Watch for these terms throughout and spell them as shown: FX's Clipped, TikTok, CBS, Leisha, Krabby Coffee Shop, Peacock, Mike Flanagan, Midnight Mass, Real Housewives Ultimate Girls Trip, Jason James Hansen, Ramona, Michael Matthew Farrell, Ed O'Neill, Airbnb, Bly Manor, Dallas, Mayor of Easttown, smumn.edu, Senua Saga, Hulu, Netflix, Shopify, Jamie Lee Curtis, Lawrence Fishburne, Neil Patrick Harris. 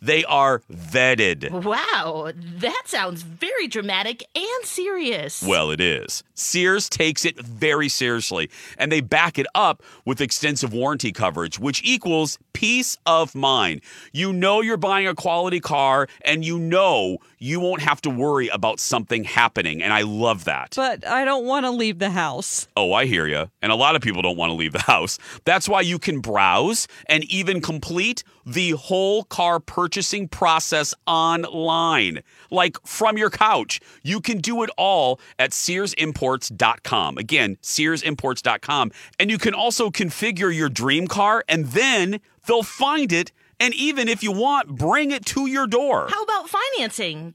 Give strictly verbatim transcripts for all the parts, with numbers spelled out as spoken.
They are vetted. Wow, that sounds very dramatic and serious. Well, it is. Sears takes it very seriously, and they back it up with extensive warranty coverage, which equals peace of mind. You know you're buying a quality car, and you know you won't have to worry about something happening, and I love that. But I don't want to leave the house. Oh, I hear you, and a lot of people don't want to leave the house. That's why you can browse and even complete the whole car purchase purchasing process online, like from your couch. You can do it all at Sears Imports dot com. Again, Sears Imports dot com. And you can also configure your dream car, and then they'll find it, and even if you want, bring it to your door. How about financing?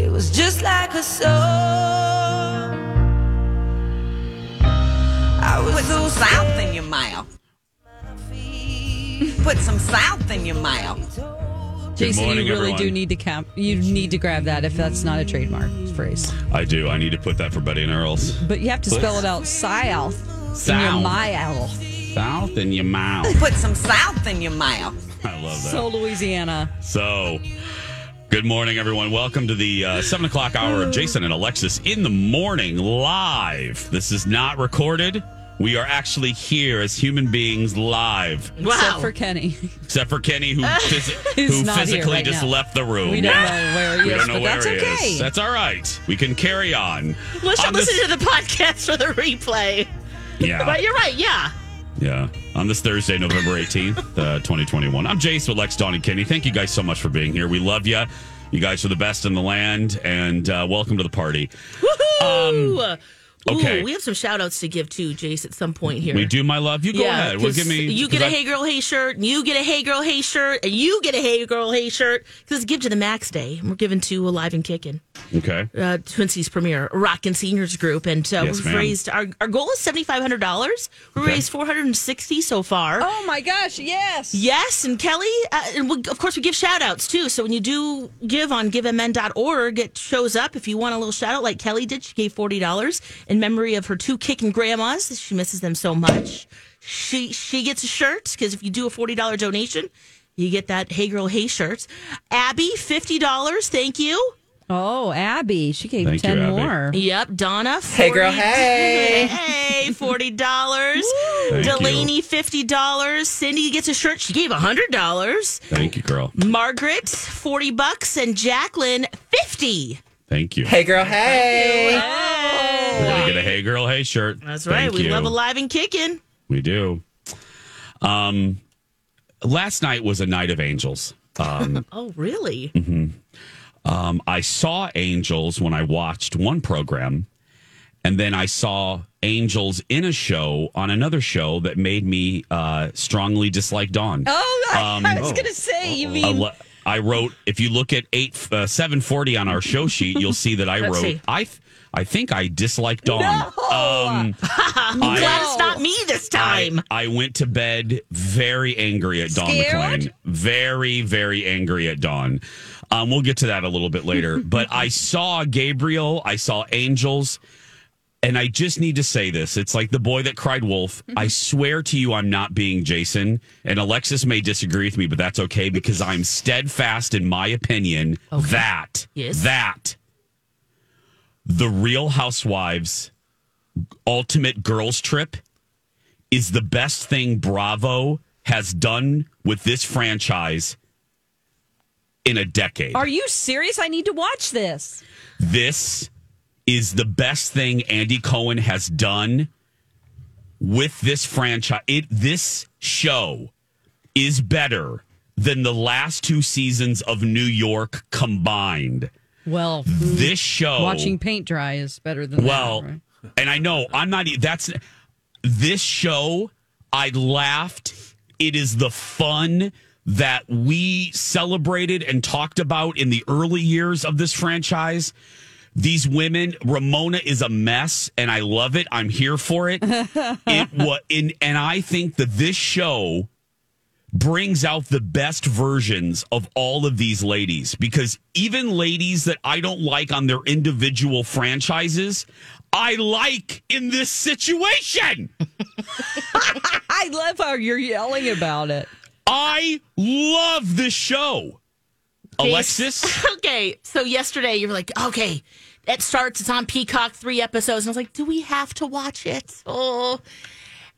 It was just like a song. I was Put some so south in your mouth. Put some south in your mouth. Jason, morning, you really everyone. do need to camp. You need to grab that if that's not a trademark phrase. I do. I need to put that for Betty and Earls. But you have to put spell it out. South. South. In your mouth. South in your mouth. Put some south in your mouth. I love that. So Louisiana. So. Good morning, everyone. Welcome to the uh, seven o'clock hour of Jason and Alexis in the morning live. This is not recorded. We are actually here as human beings live. Wow. Except for Kenny. Except for Kenny, who, phys- who physically right just now. left the room. We don't know where he is, but that's okay. Is. That's all right. We can carry on. We should on listen this- to the podcast for the replay. Yeah. But you're right, yeah. Yeah. On this Thursday, November eighteenth, uh, twenty twenty-one. I'm Jace with Lex, Dawn, and Kenny. Thank you guys so much for being here. We love you. You guys are the best in the land, and uh, welcome to the party. Woohoo! Um, Okay. Ooh, we have some shout outs to give too, Jace, at some point here. We do, my love. You go yeah, ahead. We'll give me, you get a I... Hey Girl, Hey shirt, and you get a Hey Girl, Hey shirt, and you get a Hey Girl, Hey shirt. Because it's Give to the Max Day. We're giving to Alive and Kickin'. Okay. Uh, Twinsies Premier, Rockin' Seniors Group. And uh, yes, we've ma'am. raised, our, our goal is seven thousand five hundred dollars. We okay. raised four hundred sixty dollars so far. Oh my gosh, yes. Yes, and Kelly, uh, and we, of course, we give shout outs too. So when you do give on give M N dot org, it shows up. If you want a little shout out like Kelly did, she gave forty dollars. In memory of her two kicking grandmas, she misses them so much. She she gets a shirt, because if you do a forty dollars donation, you get that Hey Girl, Hey shirt. Abby, fifty dollars. Thank you. Oh, Abby. She gave thank ten you, more. Yep. Donna, forty dollars. Hey Girl, Hey. Hey, forty dollars. Delaney, you. fifty dollars. Cindy gets a shirt. She gave one hundred dollars. Thank you, girl. Margaret, forty bucks, and Jacqueline, fifty. Thank you. Hey Girl, Hey. Hey. Hey. We're going to get a Hey Girl, Hey shirt. That's right. Thank we you. Love Alive and Kickin'. We do. Um, last night was a night of angels. Um, oh, really? Mm-hmm. Um, I saw angels when I watched one program, and then I saw angels in a show on another show that made me uh, strongly dislike Dawn. Oh, um, I was oh. going to say, you mean... Uh, I wrote, if you look at eight uh, seven forty on our show sheet, you'll see that I wrote... See. I. Th- I think I dislike Dawn. No! Um, I'm I, glad it's not me this time. I, I went to bed very angry at Don McLean. Very, very angry at Dawn. Um, we'll get to that a little bit later. But I saw Gabriel. I saw angels. And I just need to say this. It's like the boy that cried wolf. I swear to you I'm not being Jason. And Alexis may disagree with me, but that's okay. Because I'm steadfast in my opinion okay. that, yes. that. The Real Housewives Ultimate Girls Trip is the best thing Bravo has done with this franchise in a decade. Are you serious? I need to watch this. This is the best thing Andy Cohen has done with this franchise. It, this show is better than the last two seasons of New York combined. Well, this show watching paint dry is better than well, that, right? And I know I'm not. That's this show. I laughed. It is the fun that we celebrated and talked about in the early years of this franchise. These women, Ramona is a mess, and I love it. I'm here for it. it was, and, and I think that this show brings out the best versions of all of these ladies, because even ladies that I don't like on their individual franchises, I like in this situation. I love how you're yelling about it. I love this show. Jeez. Alexis? Okay, so yesterday you were like, okay, it starts, it's on Peacock, three episodes. And I was like, do we have to watch it? Oh,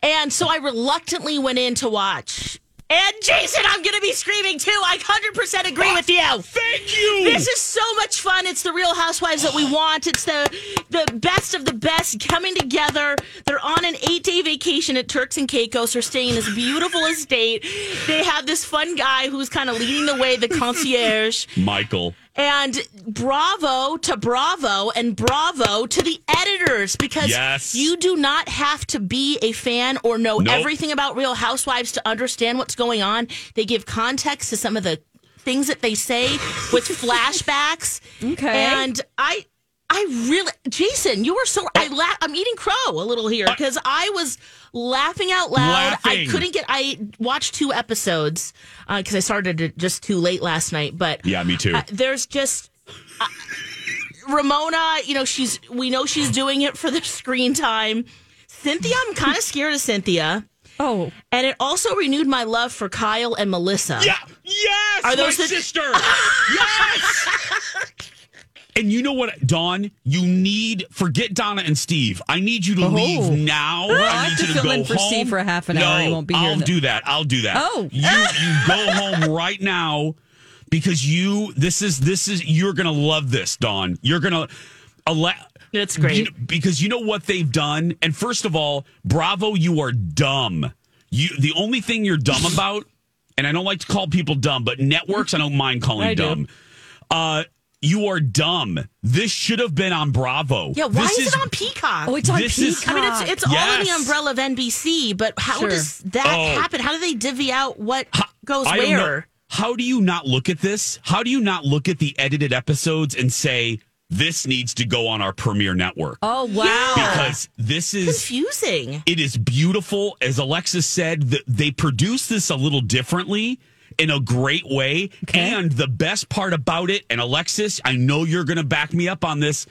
and so I reluctantly went in to watch. And Jason, I'm going to be screaming too. I one hundred percent agree with you. Thank you. This is so much fun. It's the Real Housewives that we want. It's the the best of the best coming together. They're on an eight-day vacation at Turks and Caicos. They're staying in this beautiful estate. They have this fun guy who's kind of leading the way, the concierge. Michael. And bravo to Bravo and bravo to the editors, because yes. you do not have to be a fan or know nope. everything about Real Housewives to understand what's going on. They give context to some of the things that they say with flashbacks. Okay. And I I really, Jason, you were so, I la- I'm eating crow a little here because I was laughing out loud. Laughing. I couldn't get, I watched two episodes because uh, I started it just too late last night. But yeah, me too. Uh, there's just uh, Ramona, you know, she's, we know she's doing it for the screen time. Cynthia, I'm kind of scared of Cynthia. Oh. And it also renewed my love for Kyle and Melissa. Yeah. Yes. Are those my the- sister. Yes. And you know what, Dawn? You need, forget Donna and Steve. I need you to oh. leave now. Well, I, I need have to you to fill go in for home. Steve for half an no, hour. I won't be here. I'll do that. I'll do that. Oh, you you go home right now, because you this is this is you're gonna love this, Dawn. You're gonna. Ele- That's great, you know, because you know what they've done. And first of all, Bravo, you are dumb. You the only thing you're dumb about, and I don't like to call people dumb, but networks I don't mind calling I dumb. Do. Uh, You are dumb. This should have been on Bravo. Yeah, why this is, is it on Peacock? Oh, it's on Peacock. Is, I mean, it's, it's yes. all in the umbrella of N B C, but how sure. does that oh. happen? How do they divvy out what how, goes I where? How do you not look at this? How do you not look at the edited episodes and say, this needs to go on our premiere network? Oh, wow. Because this is... confusing. It is beautiful. As Alexis said, th- they produce this a little differently, in a great way. Okay. And the best part about it, and Alexis, I know you're going to back me up on this,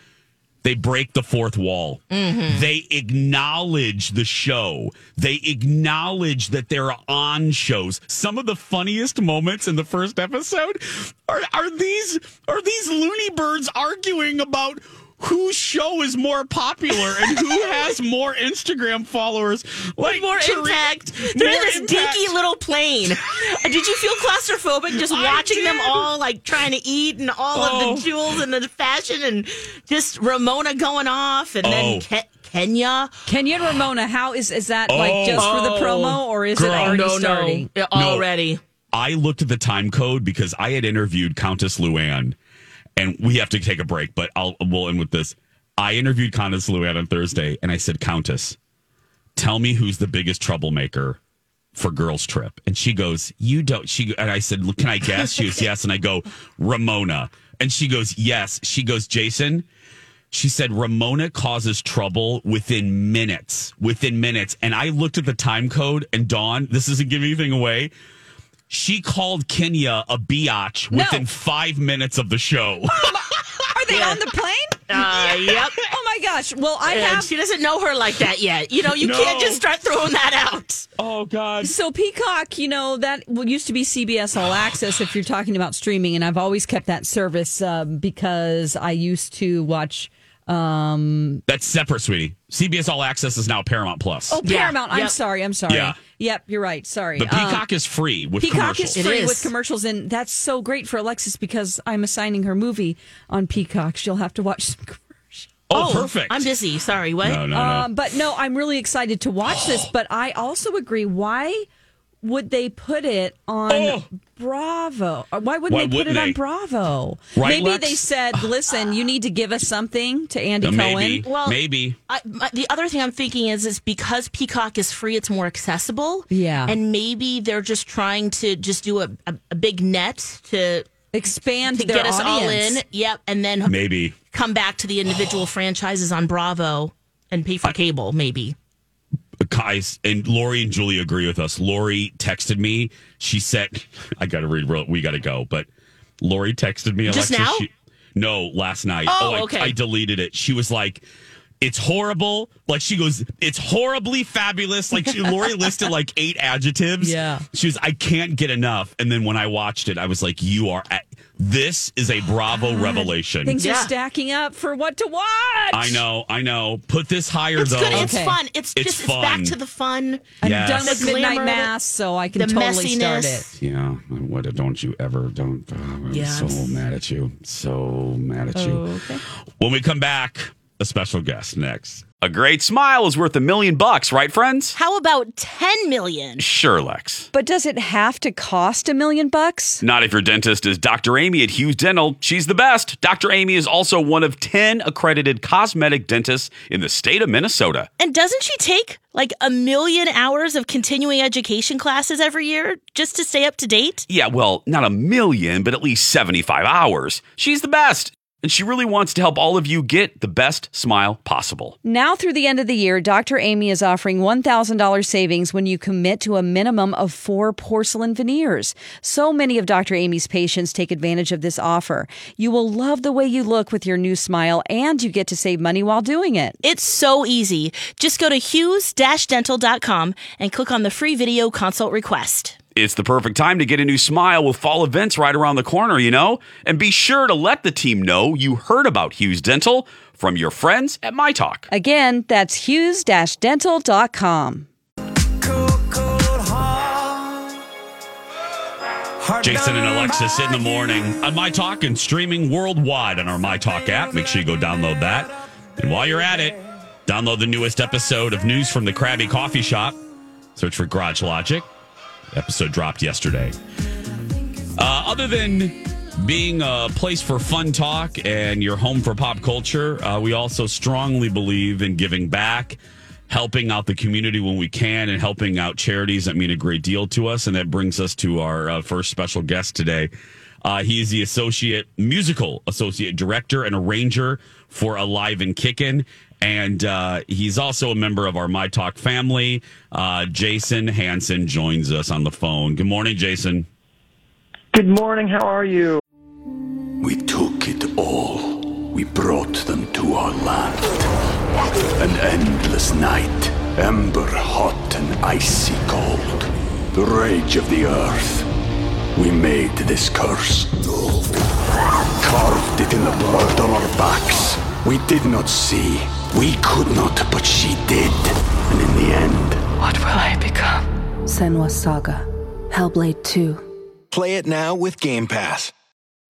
they break the fourth wall. Mm-hmm. They acknowledge the show. They acknowledge that they're on shows. Some of the funniest moments in the first episode are, are these are these loony birds arguing about whose show is more popular and who has more Instagram followers. Like more Tari- impact. They're more in this impact. dinky little plane. Did you feel claustrophobic just I watching did. them all, like, trying to eat and all oh. of the jewels and the fashion and just Ramona going off and oh. then Ke- Kenya? Kenya and Ramona, how is, is that, oh. like, just oh. for the promo or is Girl, it already no, starting? No. Already. No. I looked at the time code because I had interviewed Countess Luann. And we have to take a break, but I'll we'll end with this. I interviewed Countess Luann on Thursday, and I said, Countess, tell me who's the biggest troublemaker for Girls Trip. And she goes, you don't. She And I said, can I guess? She goes, yes. And I go, Ramona. And she goes, yes. She goes, Jason. She said, Ramona causes trouble within minutes, within minutes. And I looked at the time code, and Dawn, this isn't giving anything away. She called Kenya a biatch within no. five minutes of the show. Are they yeah. on the plane? Uh, yeah. Yep. Oh, my gosh. Well, I and have... She doesn't know her like that yet. You know, you no. can't just start throwing that out. Oh, God. So Peacock, you know, that used to be C B S All Access if you're talking about streaming, and I've always kept that service uh, because I used to watch... Um, That's separate, sweetie. C B S All Access is now Paramount Plus. Oh, Paramount. Yeah. I'm yep. sorry. I'm sorry. Yeah. Yep, you're right. Sorry. But Peacock um, is free with Peacock commercials. Peacock is free is. with commercials, and that's so great for Alexis because I'm assigning her movie on Peacock. She'll have to watch some commercials. Oh, oh perfect. I'm busy. Sorry, what? No, no, uh, no. But no, I'm really excited to watch this, but I also agree. Why would they put it on... Oh. Bravo. Why wouldn't Why they put it they? on Bravo? Right, maybe Lex? They said, listen, you need to give us something to Andy no, Cohen. Maybe. Well, maybe. I, the other thing I'm thinking is, is because Peacock is free, it's more accessible. Yeah. And maybe they're just trying to just do a, a, a big net to expand to their get us audience. all in. Yep. And then maybe come back to the individual franchises on Bravo and pay for I, cable, maybe. Guys, and Lori and Julie agree with us. Lori texted me. She said, I got to read, we got to go. But Lori texted me. Just Alexis, now? She, no, last night. Oh, oh okay. I, I deleted it. She was like, it's horrible. Like, she goes, it's horribly fabulous. Like, she, Lori listed like eight adjectives. Yeah. She was, I can't get enough. And then when I watched it, I was like, you are, at, this is a Bravo God. revelation. Things yeah. are stacking up for what to watch. I know, I know. Put this higher, it's though. Good. It's okay. fun. It's, it's just, fun. It's back to the fun. I'm yes. done with Midnight Glamour, Mass, so I can totally messiness. start it. Yeah. What, don't you ever, don't. Oh, I'm yeah, so I'm... mad at you. So mad at oh, you. Okay. When we come back, a special guest next. A great smile is worth a million bucks, right, friends? How about ten million? Sure, Lex. But does it have to cost a million bucks? Not if your dentist is Doctor Amy at Hughes Dental. She's the best. Doctor Amy is also one of ten accredited cosmetic dentists in the state of Minnesota. And doesn't she take like a million hours of continuing education classes every year just to stay up to date? Yeah, well, not a million, but at least seventy-five hours. She's the best. And she really wants to help all of you get the best smile possible. Now through the end of the year, Doctor Amy is offering one thousand dollars savings when you commit to a minimum of four porcelain veneers. So many of Doctor Amy's patients take advantage of this offer. You will love the way you look with your new smile, and you get to save money while doing it. It's so easy. Just go to Hughes Dental dot com and click on the free video consult request. It's the perfect time to get a new smile with fall events right around the corner, you know? And be sure to let the team know you heard about Hughes Dental from your friends at MyTalk. Again, that's Hughes Dental dot com. Jason and Alexis in the morning on MyTalk and streaming worldwide on our MyTalk app. Make sure you go download that. And while you're at it, download the newest episode of News from the Krabby Coffee Shop. Search for Garage Logic. Episode dropped yesterday. Uh, other than being a place for fun talk and your home for pop culture. Uh, we also strongly believe in giving back, helping out the community when we can, and helping out charities that mean a great deal to us. And that brings us to our uh, first special guest today. Uh, he is the associate musical associate director and arranger for Alive and Kickin'. And uh, he's also a member of our My Talk family. Uh, Jason Hansen joins us on the phone. Good morning, Jason. Good morning. How are you? We took it all. We brought them to our land. An endless night, ember hot and icy cold. The rage of the earth. We made this curse. Carved it in the blood on our backs. We did not see. We could not, but she did. And in the end... What will I become? Senua Saga. Hellblade two. Play it now with Game Pass.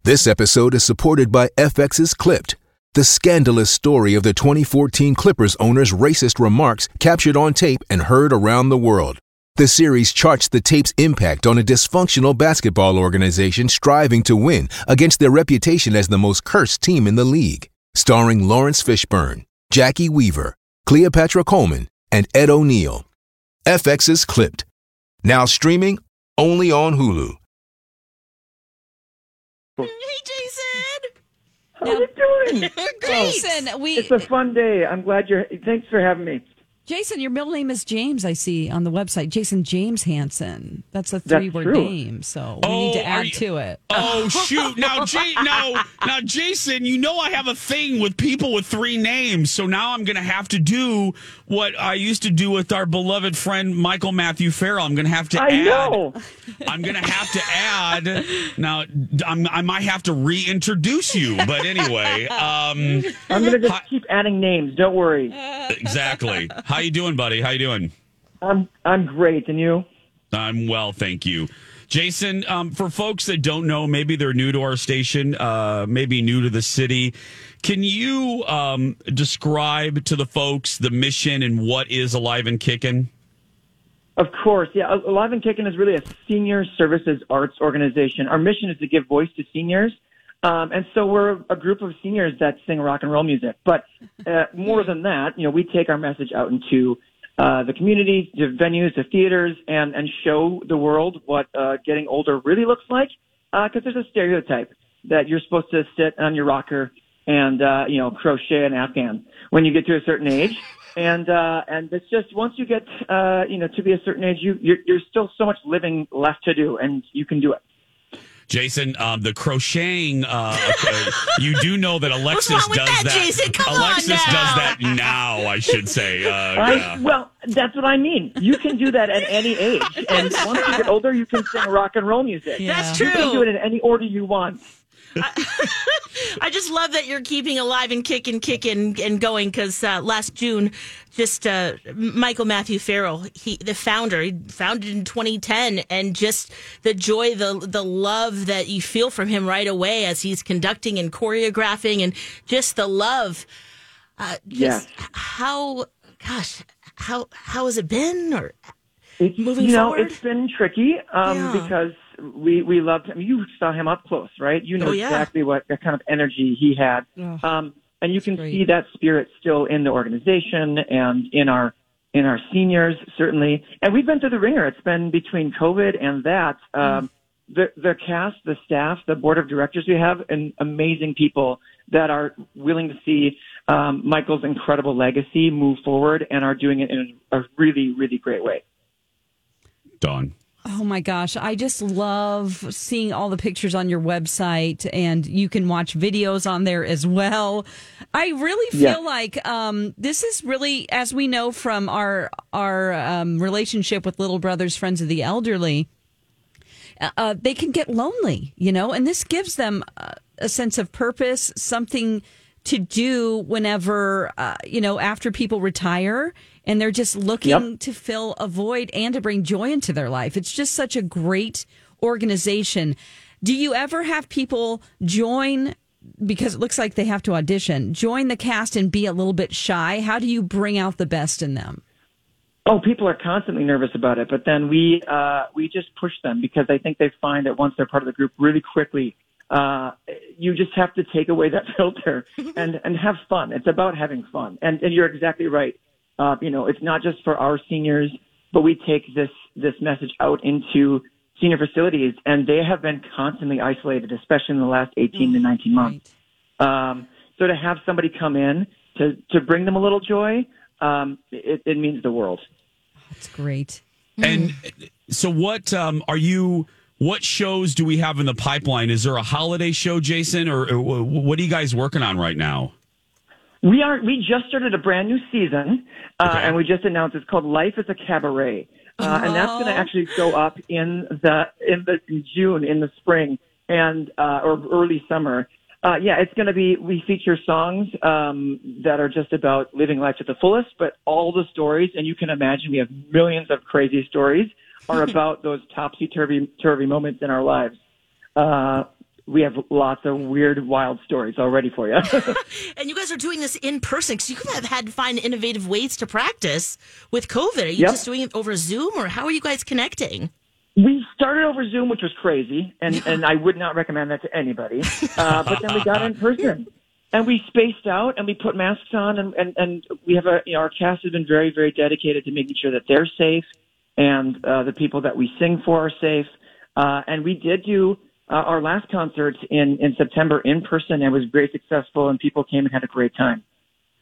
This episode is supported by F X's Clipped, the scandalous story of the twenty fourteen Clippers owner's racist remarks captured on tape and heard around the world. The series charts the tape's impact on a dysfunctional basketball organization striving to win against their reputation as the most cursed team in the league. Starring Lawrence Fishburne, Jackie Weaver, Cleopatra Coleman, and Ed O'Neill. F X's Clipped. Now streaming only on Hulu. Hey, Jason! How now, are you doing? Great. Jason, we... It's a fun day. I'm glad you're... Thanks for having me. Jason, your middle name is James, I see on the website. Jason James Hansen. That's a three-word name, so we oh, need to add you, to it. Oh, shoot. Now, J- now, now, Jason, you know I have a thing with people with three names, so now I'm going to have to do what I used to do with our beloved friend Michael Matthew Farrell. I'm going to have to I add. I know. I'm going to have to add. Now, I'm, I might have to reintroduce you, but anyway. Um, I'm going to just hi- keep adding names. Don't worry. Exactly. Hi. How you doing, buddy? How you doing? I'm I'm great, and you? I'm well, thank you, Jason. Um, for folks that don't know, maybe they're new to our station, uh, maybe new to the city. Can you um, describe to the folks the mission and what is Alive and Kickin'? Of course, yeah. Alive and Kickin' is really a senior services arts organization. Our mission is to give voice to seniors. Um, and so we're a group of seniors that sing rock and roll music. But uh, more than that, you know, we take our message out into uh, the community, to venues, to theaters, and, and show the world what uh, getting older really looks like. Because uh, there's a stereotype that you're supposed to sit on your rocker and, uh, you know, crochet an Afghan when you get to a certain age. And uh, and it's just once you get, uh, you know, to be a certain age, you, you're, you're still so much living left to do, and you can do it. Jason, um, the crocheting, uh, you do know that Alexis does that. that. Jason? Come Alexis on does that now, I should say. Uh, I, yeah. Well, that's what I mean. You can do that at any age. And once you get older, you can sing rock and roll music. Yeah. That's true. You can do it in any order you want. I, I just love that you're keeping alive and kicking, kicking, and going because uh, last June, just uh, Michael Matthew Farrell, he the founder, he founded in twenty ten, and just the joy, the the love that you feel from him right away as he's conducting and choreographing, and just the love. Uh, just yeah. How, gosh, how how has it been? Or it's, moving you know, forward? It's been tricky um, yeah. because. We we loved him. You saw him up close, right? You know oh, yeah. exactly what kind of energy he had. Oh, um, and you can great. see that spirit still in the organization and in our in our seniors, certainly. And we've been through the ringer. It's been between COVID and that. Um, mm. the, the cast, the staff, the board of directors we have, and amazing people that are willing to see um, Michael's incredible legacy move forward and are doing it in a really, really great way. Don. Oh, my gosh. I just love seeing all the pictures on your website, and you can watch videos on there as well. I really feel yeah. like um, this is really, as we know from our our um, relationship with Little Brothers Friends of the Elderly, uh, they can get lonely, you know, and this gives them uh, a sense of purpose, something to do whenever, uh, you know, after people retire. And they're just looking yep. to fill a void and to bring joy into their life. It's just such a great organization. Do you ever have people join, because it looks like they have to audition, join the cast and be a little bit shy? How do you bring out the best in them? Oh, people are constantly nervous about it. But then we uh, we just push them because I think they find that once they're part of the group, really quickly Uh, you just have to take away that filter and, and have fun. It's about having fun. And, and you're exactly right. Uh, you know, it's not just for our seniors, but we take this, this message out into senior facilities, and they have been constantly isolated, especially in the last eighteen mm, to nineteen months. Right. Um, so to have somebody come in to, to bring them a little joy, um, it, it means the world. That's great. Mm. And so what um, are you... What shows do we have in the pipeline? Is there a holiday show, Jason, or, or what are you guys working on right now? We are. We just started a brand new season, uh, okay. and we just announced it's called Life is a Cabaret, uh, and that's going to actually go up in the in the in June, in the spring, and uh, or early summer. Uh, yeah, it's going to be. We feature songs um, that are just about living life to the fullest, but all the stories, and you can imagine, we have millions of crazy stories. Are about those topsy-turvy turvy moments in our lives. Uh, we have lots of weird, wild stories already for you. And you guys are doing this in person, because you could have had to find innovative ways to practice with COVID. Are you yep. just doing it over Zoom, or how are you guys connecting? We started over Zoom, which was crazy, and, and I would not recommend that to anybody. Uh, but then we got in person, and we spaced out, and we put masks on, and, and, and we have a, you know, our cast has been very, very dedicated to making sure that they're safe. And uh, the people that we sing for are safe. Uh, and we did do uh, our last concert in, in September in person. It was very successful, and people came and had a great time.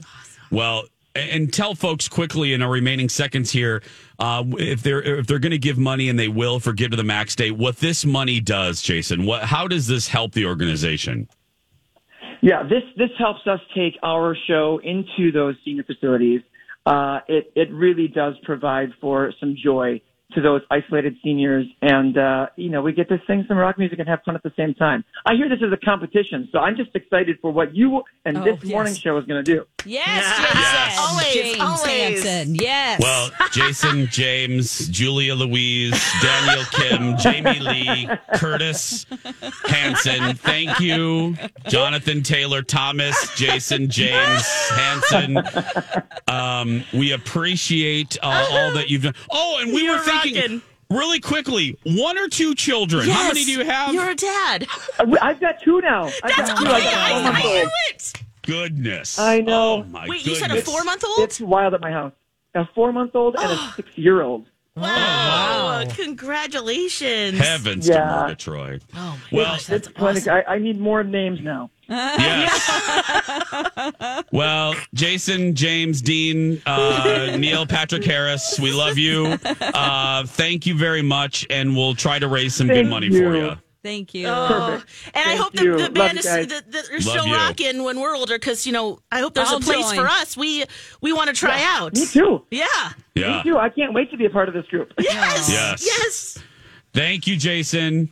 Awesome. Well, and tell folks quickly in our remaining seconds here, uh, if they're if they're going to give money, and they will for Give to the Max Day, what this money does, Jason. What how does this help the organization? Yeah, this this helps us take our show into those senior facilities. Uh, it, it really does provide for some joy to those isolated seniors. And, uh, you know, we get to sing some rock music and have fun at the same time. I hear this is a competition, so I'm just excited for what you and oh, this yes. morning show is going to do. Yes, yes, yes. Always, James always. Hansen, yes. Well, Jason, James, Julia Louise, Daniel Kim, Jamie Lee, Curtis Hansen, thank you. Jonathan Taylor Thomas, Jason, James, Hansen. Um, we appreciate uh, all that you've done. Oh, and we You're were thinking... Rockin'. Really quickly, one or two children. Yes. How many do you have? You're a dad. I've got two now. That's okay. I, I, I knew it. Goodness. I know. Oh, my Wait, goodness. You said a four-month-old? It's, it's wild at my house. A four-month-old and a six-year-old. Wow. Oh, wow. Congratulations. Heavens yeah. to Murder, Troy. Oh, my well, gosh, that's awesome. I, I need more names now. Yes. Well, Jason, James, Dean, uh, Neil, Patrick Harris, we love you. Uh, thank you very much, and we'll try to raise some thank good money you. for you. Thank you. Oh. And Thank I hope the, the band is the, the, you're still you. rocking when we're older, because, you know, I hope there's I'll a place join. for us. We we want to try yeah. out. Me too. Yeah. yeah. Me too. I can't wait to be a part of this group. Yes. Yes. yes. Thank you, Jason.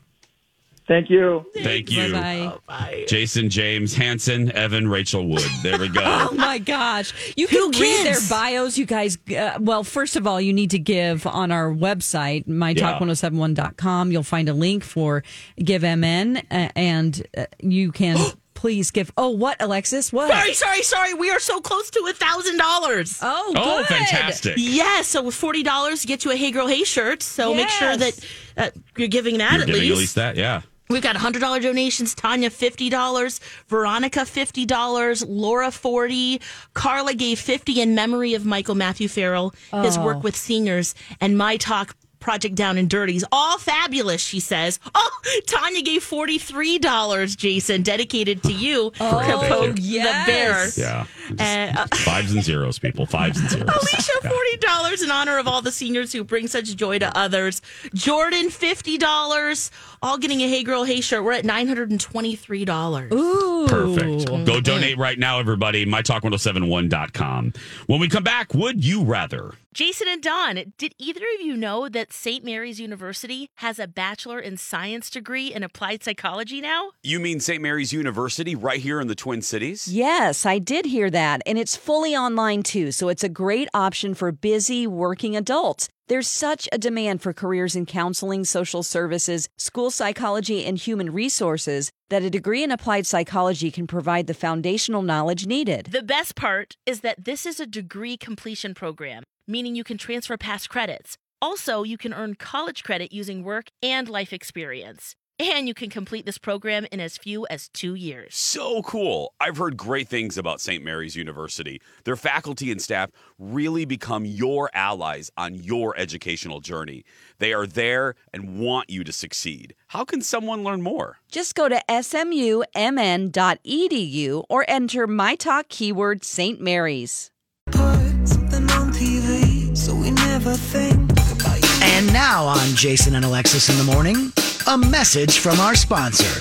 Thank you. Thank you. Bye-bye. Oh, bye. Jason, James, Hansen, Evan, Rachel Wood. There we go. Oh, my gosh. You can read their bios, you guys. Uh, well, first of all, you need to give on our website, my talk ten seventy-one dot com. You'll find a link for GiveMN, uh, and uh, you can... Please give. Oh, what, Alexis? What? Sorry, sorry, sorry. We are so close to one thousand dollars. Oh, good. Oh, fantastic. Yeah, so with forty dollars to get you a Hey Girl Hey shirt. So yes. make sure that uh, you're giving that you're at giving least. At least that, yeah. We've got one hundred dollars donations. Tanya, fifty dollars. Veronica, fifty dollars. Laura, forty dollars. Carla gave fifty dollars in memory of Michael Matthew Farrell, oh. his work with seniors, and My Talk Project Down and Dirties. All fabulous, she says. Oh, Tanya gave forty-three dollars, Jason, dedicated to you. Oh, Capote, yes. The bear. Yeah. Uh, fives and zeros, people. Fives and zeros. Alicia, forty dollars in honor of all the seniors who bring such joy to others. Jordan, fifty dollars. All getting a Hey Girl Hey shirt. We're at nine hundred twenty-three dollars. Ooh. Perfect. Go donate right now, everybody. my talk ten seventy-one dot com. When we come back, would you rather... Jason and Don, did either of you know that Saint Mary's University has a Bachelor in Science degree in Applied Psychology now? You mean Saint Mary's University right here in the Twin Cities? Yes, I did hear that. And it's fully online, too, so it's a great option for busy working adults. There's such a demand for careers in counseling, social services, school psychology, and human resources that a degree in applied psychology can provide the foundational knowledge needed. The best part is that this is a degree completion program, meaning you can transfer past credits. Also, you can earn college credit using work and life experience. And you can complete this program in as few as two years. So cool. I've heard great things about Saint Mary's University. Their faculty and staff really become your allies on your educational journey. They are there and want you to succeed. How can someone learn more? Just go to S M U M N dot E D U or enter My Talk keyword Saint Mary's. Put something on T V so we never think about you. And now on Jason and Alexis in the Morning, a message from our sponsor.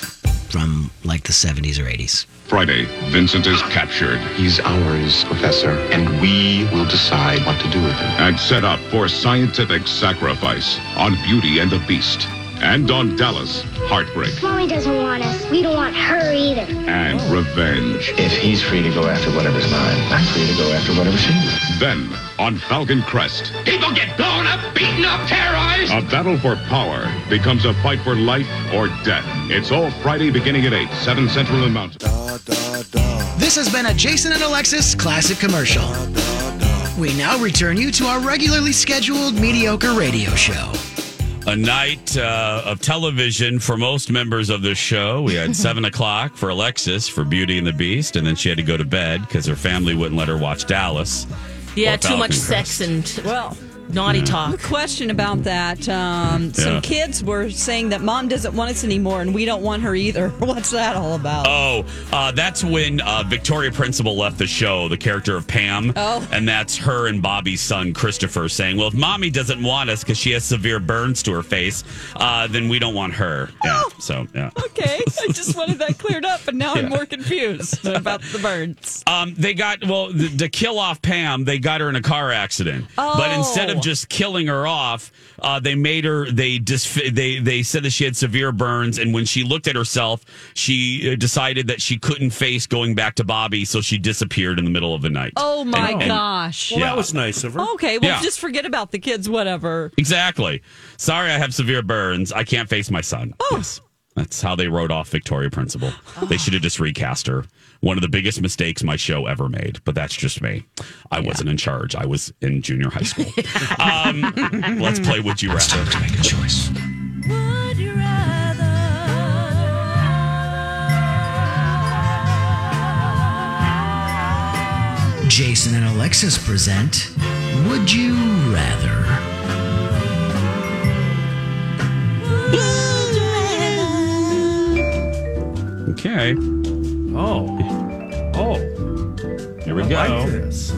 From like the seventies or eighties. Friday, Vincent is captured. He's ours, Professor, and we will decide what to do with him. And set up for scientific sacrifice on Beauty and the Beast. And on Dallas, heartbreak. Mommy doesn't want us. We don't want her either. And revenge. If he's free to go after whatever's mine, I'm free to go after whatever's his. Then, on Falcon Crest. People get blown up, beaten up, terrorized. A battle for power becomes a fight for life or death. It's all Friday beginning at eight, seven Central and Mountain. Da, da, da. This has been a Jason and Alexis classic commercial. Da, da, da. We now return you to our regularly scheduled mediocre radio show. A night uh, of television for most members of this show. We had seven o'clock for Alexis for Beauty and the Beast, and then she had to go to bed because her family wouldn't let her watch Dallas. Yeah, too much sex and well, naughty yeah. talk. A question about that. Um, some yeah. kids were saying that mom doesn't want us anymore, and we don't want her either. What's that all about? Oh, uh, that's when uh, Victoria Principal left the show, the character of Pam. Oh. And that's her and Bobby's son, Christopher, saying, well, if mommy doesn't want us because she has severe burns to her face, uh, then we don't want her. Yeah, oh. So, yeah. Okay. I just wanted that cleared up, but now yeah. I'm more confused about the burns. Um, they got, well, th- to kill off Pam, they got her in a car accident. Oh. But instead of just killing her off, uh, they made her. They dis. They they said that she had severe burns, and when she looked at herself, she decided that she couldn't face going back to Bobby, so she disappeared in the middle of the night. Oh my and, gosh! And, well, yeah. that was nice of her. Okay, well, yeah. just forget about the kids, whatever. Exactly. Sorry, I have severe burns. I can't face my son. Oh. Yes. That's how they wrote off Victoria Principal. Oh. They should have just recast her. One of the biggest mistakes my show ever made, but that's just me. I yeah. wasn't in charge. I was in junior high school. um, let's play Would You Rather. It's time to make a choice. Would you rather? Jason and Alexis present Would You Rather? Okay. Oh. Oh. Here we I go. Like this.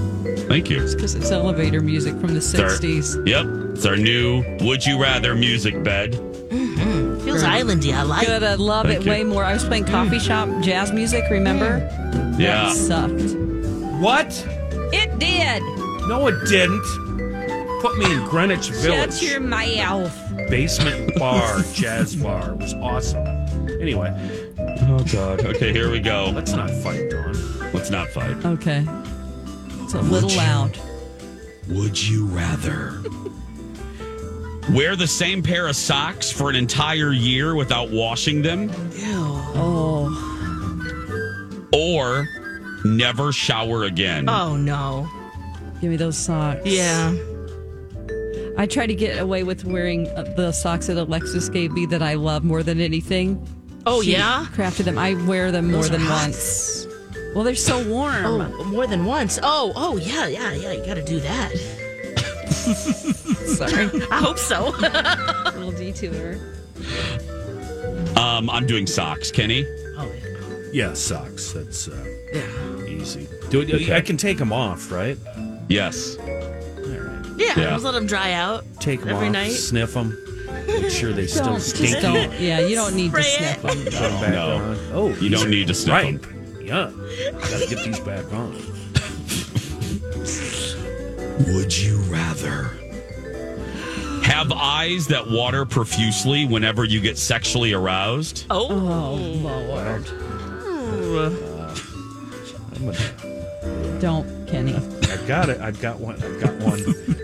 Thank you. It's because it's elevator music from the sixties. Our, yep. It's our new Would You Rather music bed. Mm-hmm. Feels Great. Islandy. I like Good. it. Good. I love Thank it you. way more. I was playing coffee shop jazz music, remember? Yeah. That sucked. What? It did. No, it didn't. Put me in Greenwich Village. Shut your mouth. Basement bar, jazz bar. It was awesome. Anyway. Oh, God. Okay, here we go. Let's not fight, Dawn. Let's not fight. Okay. It's a little would loud. You, would you rather wear the same pair of socks for an entire year without washing them? Ew. Oh. Or never shower again? Oh, no. Give me those socks. Yeah. I try to get away with wearing the socks that Alexis gave me that I love more than anything. Oh, she yeah? crafted them. I wear them more Those than once. Well, they're so warm. Oh, more than once. Oh, oh, yeah, yeah, yeah. You got to do that. Sorry. I hope so. A little detour. Um, I'm doing socks, Kenny. Oh, yeah. Yeah, socks. That's uh, yeah. easy. Do it, okay. I can take them off, right? Yes. All right. Yeah, yeah. Just let them dry out. Take them every off, night. Sniff them. Make sure they still stink. Yeah, you don't need Spray to sniff them. No, no. Oh, you don't need to sniff ripe. them. Yeah, gotta get these back on. Would you rather have eyes that water profusely whenever you get sexually aroused? Oh, oh Lord! Uh, I'm gonna... Don't, Kenny. I've got it. I've got one. I've got one.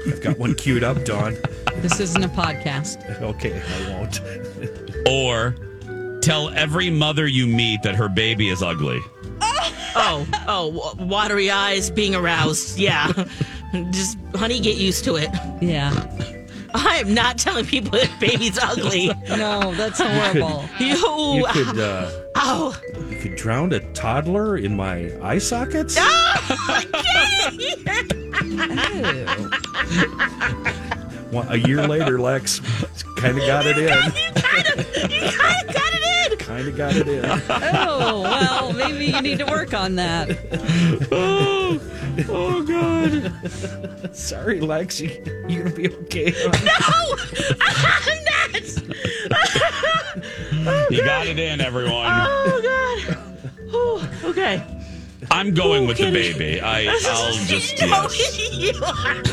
I've got one queued up, Dawn. This isn't a podcast. Okay, I won't. Or tell every mother you meet that her baby is ugly. Oh, oh, watery eyes, being aroused. Yeah. Just, honey, get used to it. Yeah. I am not telling people that baby's ugly. No, that's horrible. You could, you could uh, oh. you could drown a toddler in my eye sockets. Oh, well, a year later, Lex kind of got it in. You kind of got it in. Kind of got it in. Oh, well, maybe you need to work on that. Oh, oh God. Sorry, Lex. You, you're going to be okay. No, I'm not. Oh, you God. Got it in, everyone. Oh, God. Oh, okay. I'm going oh, with the baby. I, I'll just. No, yes. You are not.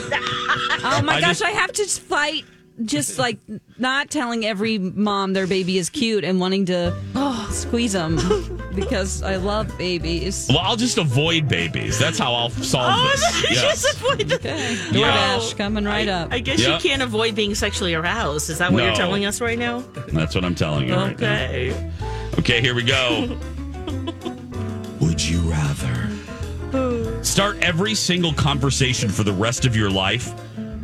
Oh my I gosh! Just, I have to fight just like not telling every mom their baby is cute and wanting to oh, squeeze them because I love babies. Well, I'll just avoid babies. That's how I'll solve oh, this. Yes. Just avoid them. Okay. DoorDash yeah. coming right I, up. I guess yep. you can't avoid being sexually aroused. Is that what no. you're telling us right now? That's what I'm telling you. Okay. Right now. Okay. Here we go. Would you rather start every single conversation for the rest of your life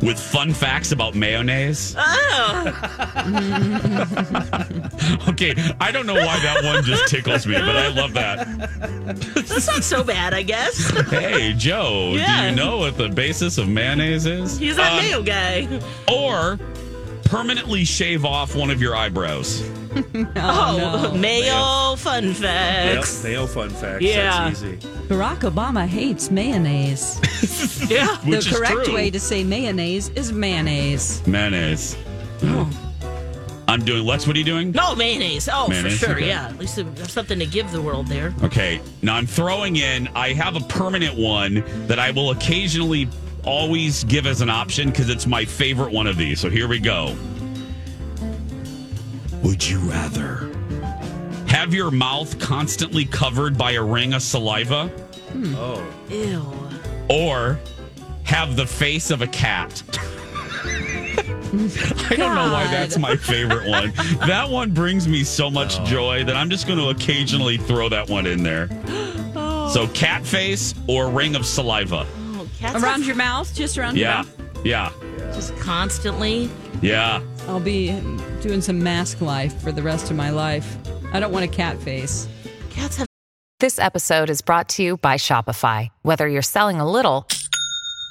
with fun facts about mayonnaise? Oh. Okay, I don't know why that one just tickles me, but I love that. That's not so bad, I guess. Hey, Joe, yeah. do you know what the basis of mayonnaise is? He's that um, mayo guy. Or permanently shave off one of your eyebrows. No, oh, no. Mayo, mayo fun facts. Yep, mayo fun facts. Yeah. That's easy. Barack Obama hates mayonnaise. Yeah, the which correct is true. Way to say mayonnaise is mayonnaise. Mayonnaise. Oh. I'm doing. Lex, what are you doing? No, mayonnaise. Oh, mayonnaise, for sure. Okay. Yeah, at least there's something to give the world there. Okay. Now I'm throwing in. I have a permanent one that I will occasionally always give as an option because it's my favorite one of these. So here we go. Would you rather have your mouth constantly covered by a ring of saliva? Hmm. Oh. Ew. Or have the face of a cat? I don't know why that's my favorite one. That one brings me so much oh. joy that I'm just going to occasionally throw that one in there. Oh. So cat face or ring of saliva? Oh, cats around have... your mouth? Just around yeah. your mouth? Yeah. Yeah. Just constantly? Yeah. I'll be doing some mask life for the rest of my life. I don't want a cat face. Cats have- This episode is brought to you by Shopify. Whether you're selling a little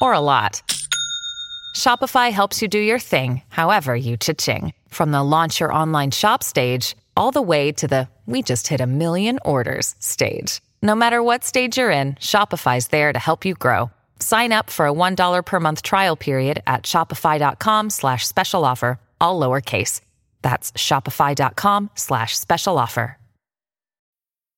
or a lot, Shopify helps you do your thing, however you cha-ching. From the launch your online shop stage, all the way to the we just hit a million orders stage. No matter what stage you're in, Shopify's there to help you grow. Sign up for a one dollar per month trial period at shopify.com slash special offer, all lowercase. That's shopify.com slash special offer.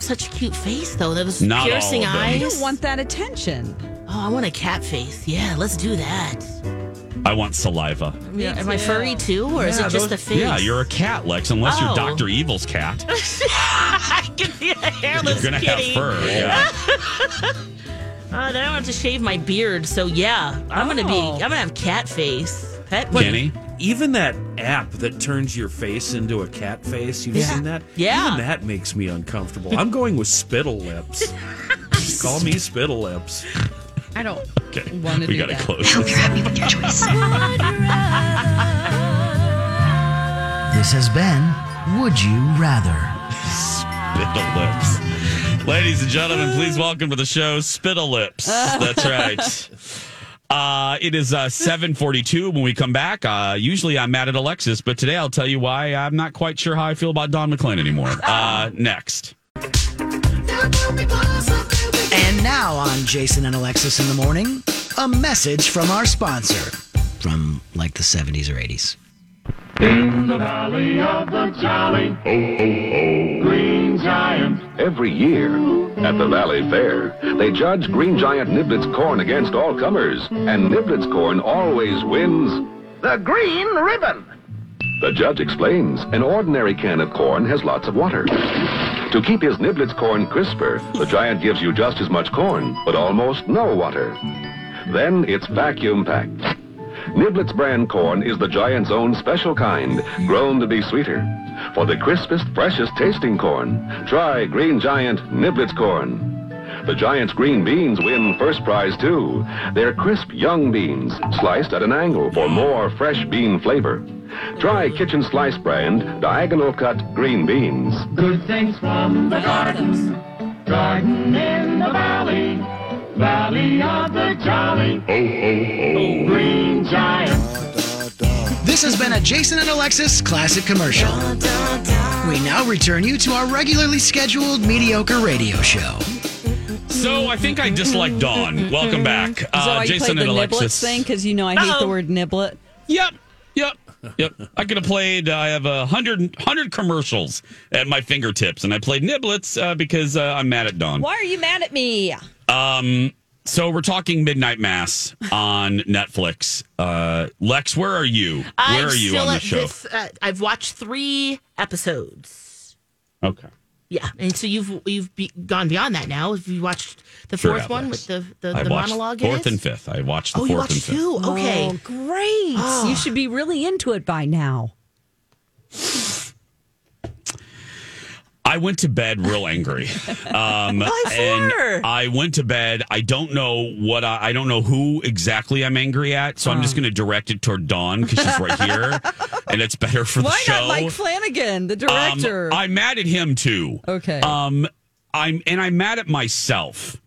Such a cute face, though. That was not piercing eyes. I don't want that attention. Oh, I want a cat face. Yeah, let's do that. I want saliva. Yeah, am I furry, too, or yeah, is it just the face? Yeah, you're a cat, Lex, unless oh. you're Doctor Evil's cat. I can be a hairless kitty. You're going to have fur, yeah. uh, then I don't have to shave my beard, so yeah. I'm oh. going to be. I'm going to have cat face. Pet Kenny? Even that app that turns your face into a cat face, you've yeah. seen that? Yeah. Even that makes me uncomfortable. I'm going with spittle lips. Call me spittle lips. I don't okay. want to we do gotta that. We got to close. I hope you're happy with your choice. This has been Would You Rather? Spittle lips. Ladies and gentlemen, please welcome to the show Spittle Lips. That's right. Uh, it is uh, seven forty-two when we come back. Uh, usually I'm mad at Alexis, but today I'll tell you why I'm not quite sure how I feel about Don McLean anymore. Uh, next. And now on Jason and Alexis in the Morning, a message from our sponsor from like the seventies or eighties. In the valley of the jolly, oh, oh, oh, Green Giant. Every year at the Valley Fair, they judge Green Giant Niblets corn against all comers, and Niblets corn always wins. the green ribbon. The judge explains, an ordinary can of corn has lots of water. To keep his Niblets corn crisper, the giant gives you just as much corn, but almost no water. Then it's vacuum-packed. Niblets brand corn is the giant's own special kind, grown to be sweeter. For the crispest, freshest tasting corn, try Green Giant Niblets corn. The Giant's green beans win first prize, too. They're crisp young beans, sliced at an angle for more fresh bean flavor. Try Kitchen Slice brand diagonal cut green beans. Good things from the garden, garden in the valley, valley of the jolly, oh, oh, oh, Green Giant. This has been a Jason and Alexis classic commercial. We now return you to our regularly scheduled mediocre radio show. So I think I dislike Dawn. Welcome back, uh, so I Jason and Alexis. Niblet thing because you know I hate Uh-oh. the word niblet. Yep, yep, yep. I could have played. Uh, I have a hundred hundred commercials at my fingertips, and I played niblets uh, because uh, I'm mad at Dawn. Why are you mad at me? Um. So we're talking Midnight Mass on Netflix. Uh, Lex, where are you? Where I'm are you still on the show? This, uh, I've watched three episodes. Okay. Yeah, and so you've you've be gone beyond that now. Have you watched the fourth sure, one with the, the, the monologue? Fourth and fifth. I watched the oh, fourth you watched and fifth. Two? Okay. Oh, great. Oh. You should be really into it by now. I went to bed real angry. Um, and I went to bed. I don't know what I, I don't know who exactly I'm angry at. So oh. I'm just going to direct it toward Dawn because she's right here, and it's better for the Why show. Why not Mike Flanagan, the director? Um, I'm mad at him too. Okay. Um, I'm and I'm mad at myself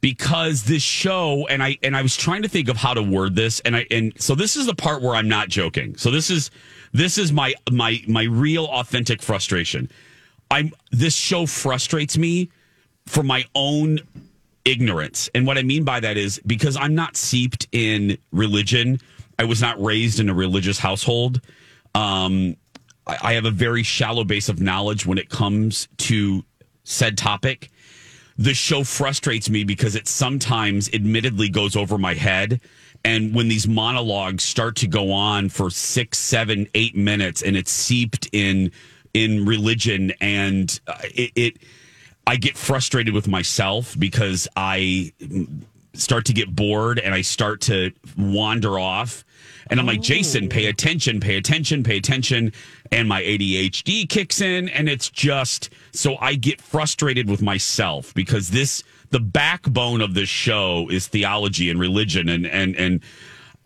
because this show and I and I was trying to think of how to word this and I and so this is the part where I'm not joking. So this is this is my my my real authentic frustration. I'm, this show frustrates me for my own ignorance. And what I mean by that is because I'm not seeped in religion. I was not raised in a religious household. Um, I, I have a very shallow base of knowledge when it comes to said topic. The show frustrates me because it sometimes admittedly goes over my head. And when these monologues start to go on for six, seven, eight minutes and it's seeped in in religion and it, it I get frustrated with myself because I start to get bored and I start to wander off and I'm like, Jason, pay attention, pay attention, pay attention. And my A D H D kicks in and it's just, so I get frustrated with myself because this, the backbone of this show is theology and religion. And, and, and,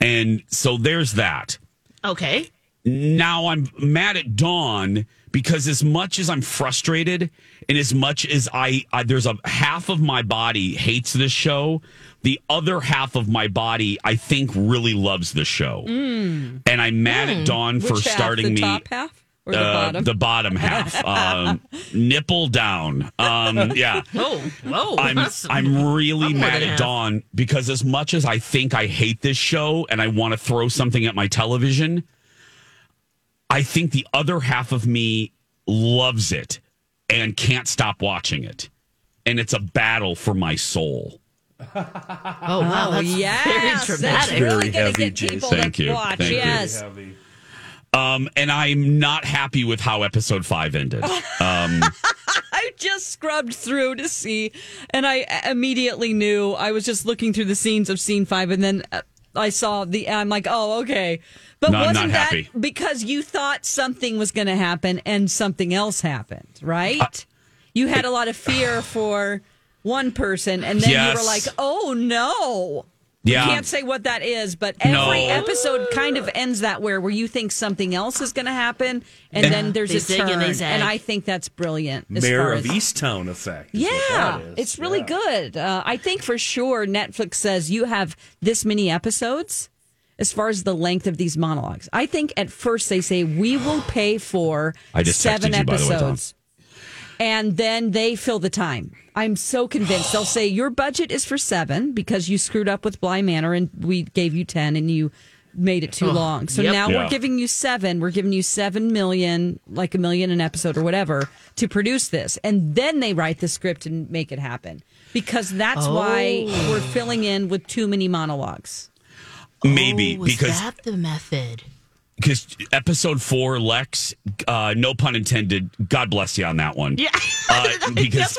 and so there's that. Okay. Now I'm mad at Dawn because as much as I'm frustrated and as much as I, I, there's a half of my body hates this show. The other half of my body, I think, really loves the show. Mm. And I'm mad mm. at Dawn Which for half? starting the me. The top half or the uh, bottom? The bottom half. um, nipple down. Um, yeah. Oh, whoa. I'm, I'm really I'm mad at half. Dawn because as much as I think I hate this show and I want to throw something at my television, I think the other half of me loves it and can't stop watching it. And it's a battle for my soul. Oh, wow. That's yes. Very that's very really heavy, Jason. Thank you. Watch. Thank yes. you. Um, and I'm not happy with how episode five ended. Um, I just scrubbed through to see, and I immediately knew. I was just looking through the scenes of scene five, and then uh, I saw the, I'm like, oh, okay. But no, wasn't that happy. Because you thought something was going to happen and something else happened, right? Uh, you had a lot of fear for one person, and then yes. you were like, oh, no. Yeah. You can't say what that is, but every no. episode kind of ends that way, where you think something else is going to happen, and, and then there's a turn, and, and I think that's brilliant. Mayor of Easttown effect. Yeah, it's really yeah. good. Uh, I think for sure Netflix says you have this many episodes as far as the length of these monologues. I think at first they say, we will pay for I just seven episodes. And then they fill the time. I'm so convinced. They'll say, your budget is for seven because you screwed up with Bly Manor and we gave you ten and you made it too long. So yep. now yeah. we're giving you seven. We're giving you seven million, like a million an episode or whatever, to produce this. And then they write the script and make it happen because that's oh. why we're filling in with too many monologues. Maybe. Oh, was because that the method? Because episode four, Lex, uh, no pun intended, God bless you on that one. Yeah. Uh, that's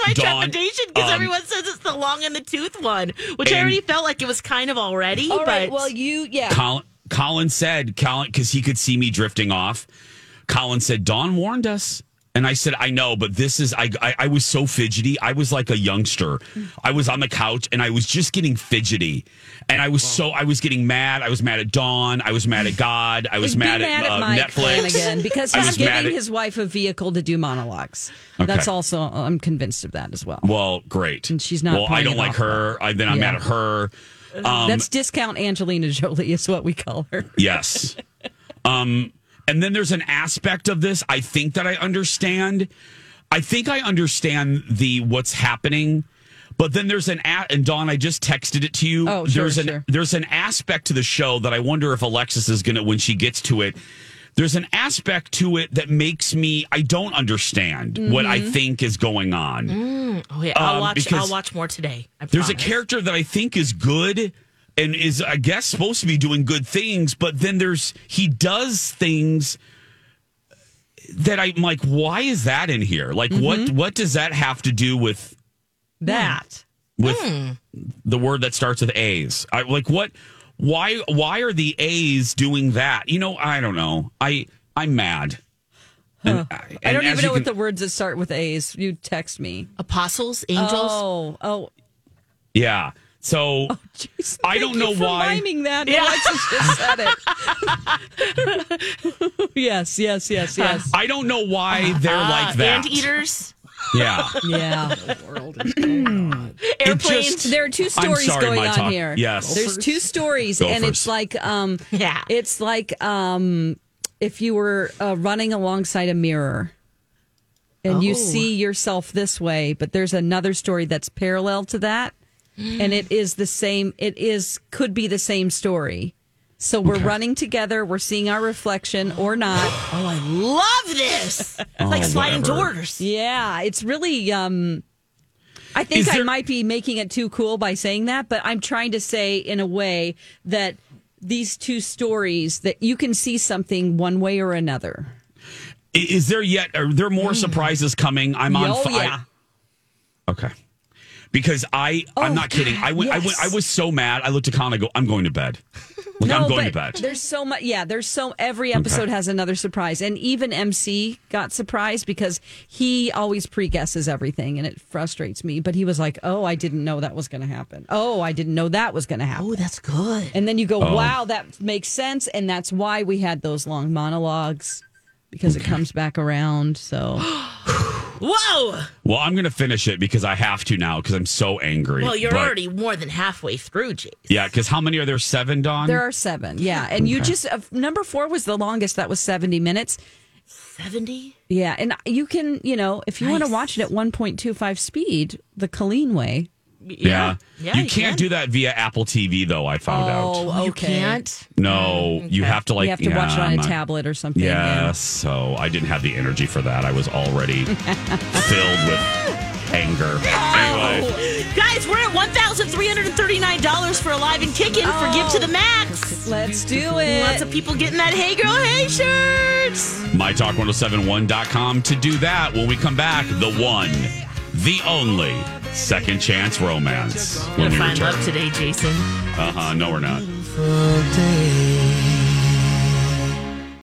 my Dawn, trepidation, because um, everyone says it's the long in the tooth one, which I already felt like it was kind of already. All but right, well, you, yeah. Colin, Colin said, Colin, because he could see me drifting off, Colin said, Dawn warned us. And I said, I know, but this is, I, I I was so fidgety. I was like a youngster. I was on the couch and I was just getting fidgety. And I was wow. so, I was getting mad. I was mad at Dawn. I was mad at God. I was mad, mad at, at uh, Mike Netflix. Flanagan, because he's giving at... his wife a vehicle to do monologues. Okay. That's also, I'm convinced of that as well. Well, great. And she's not Well, I don't like her. I, then I'm yeah. mad at her. Um, That's discount Angelina Jolie is what we call her. Yes. Um. And then there's an aspect of this I think that I understand. I think I understand the what's happening, but then there's an a- and Dawn, I just texted it to you. Oh, sure, there's an sure. there's an aspect to the show that I wonder if Alexis is gonna when she gets to it. There's an aspect to it that makes me I don't understand mm-hmm. what I think is going on. Mm. Oh yeah, I'll um, watch. I'll watch more today. I there's promise. a character that I think is good. And is, I guess, supposed to be doing good things, but then there's, he does things that I'm like, why is that in here? Like, mm-hmm. what what does that have to do with that? With mm. the word that starts with A's? I, like, what, why why are the A's doing that? You know, I don't know. I, I'm mad. And, huh. and I don't even know can, what the words that start with A's. You text me. Apostles? Angels? Oh, oh. Yeah. So oh, geez, I don't know why. Miming that, yeah. Alexis just said it. yes, yes, yes, yes. I don't know why they're uh, like that. Anteaters. Yeah, yeah. The world is going on. Airplanes. Just, there are two stories sorry, going on talk. here. Yes, there's two stories, Go and first. it's like, um, yeah, it's like um, if you were uh, running alongside a mirror. And oh. you see yourself this way, but there's another story that's parallel to that. And it is the same, it is, could be the same story. So we're okay. running together, we're seeing our reflection or not. Oh, I love this. It's oh, like sliding whatever. doors. Yeah, it's really, um, I think there- I might be making it too cool by saying that, but I'm trying to say in a way that these two stories, that you can see something one way or another. Is there yet, are there more mm. surprises coming? I'm on. Oh, fi- yeah. I- okay. Because I, oh, I'm not kidding. I, went, yes. I, went, I was so mad. I looked at Colin and I go, I'm going to bed. Like, no, I'm going to bed. There's so much. Yeah, there's so every episode okay. has another surprise. And even M C got surprised because he always pre-guesses everything. And it frustrates me. But he was like, oh, I didn't know that was going to happen. Oh, I didn't know that was going to happen. Oh, that's good. And then you go, oh. wow, that makes sense. And that's why we had those long monologues. Because okay. it comes back around. So... Whoa! Well, I'm going to finish it because I have to now because I'm so angry. Well, you're but, already more than halfway through, Jason. Yeah, because how many are there? Seven, Dawn? There are seven, yeah. And okay. you just, uh, number four was the longest. That was seventy minutes. seventy? Yeah, and you can, you know, if you nice. want to watch it at one point two five speed, the Colleen way. Yeah. yeah. yeah you, you can't can. do that via Apple T V, though, I found oh, out. Oh, okay. You can't? No, okay. you have to, like... You have to yeah, watch it on I'm a tablet or something. Yeah, yeah, so I didn't have the energy for that. I was already filled with anger. No! Anyway. Guys, we're at one thousand three hundred thirty-nine dollars for Alive and Kickin' oh, for Give to the Max. Let's do it. Lots of people getting that Hey Girl, Hey shirts. my talk ten seventy-one dot com to do that. When we come back, the one, the only... Second Chance Romance. We're going to find love today, Jason. Uh-huh. No, we're not.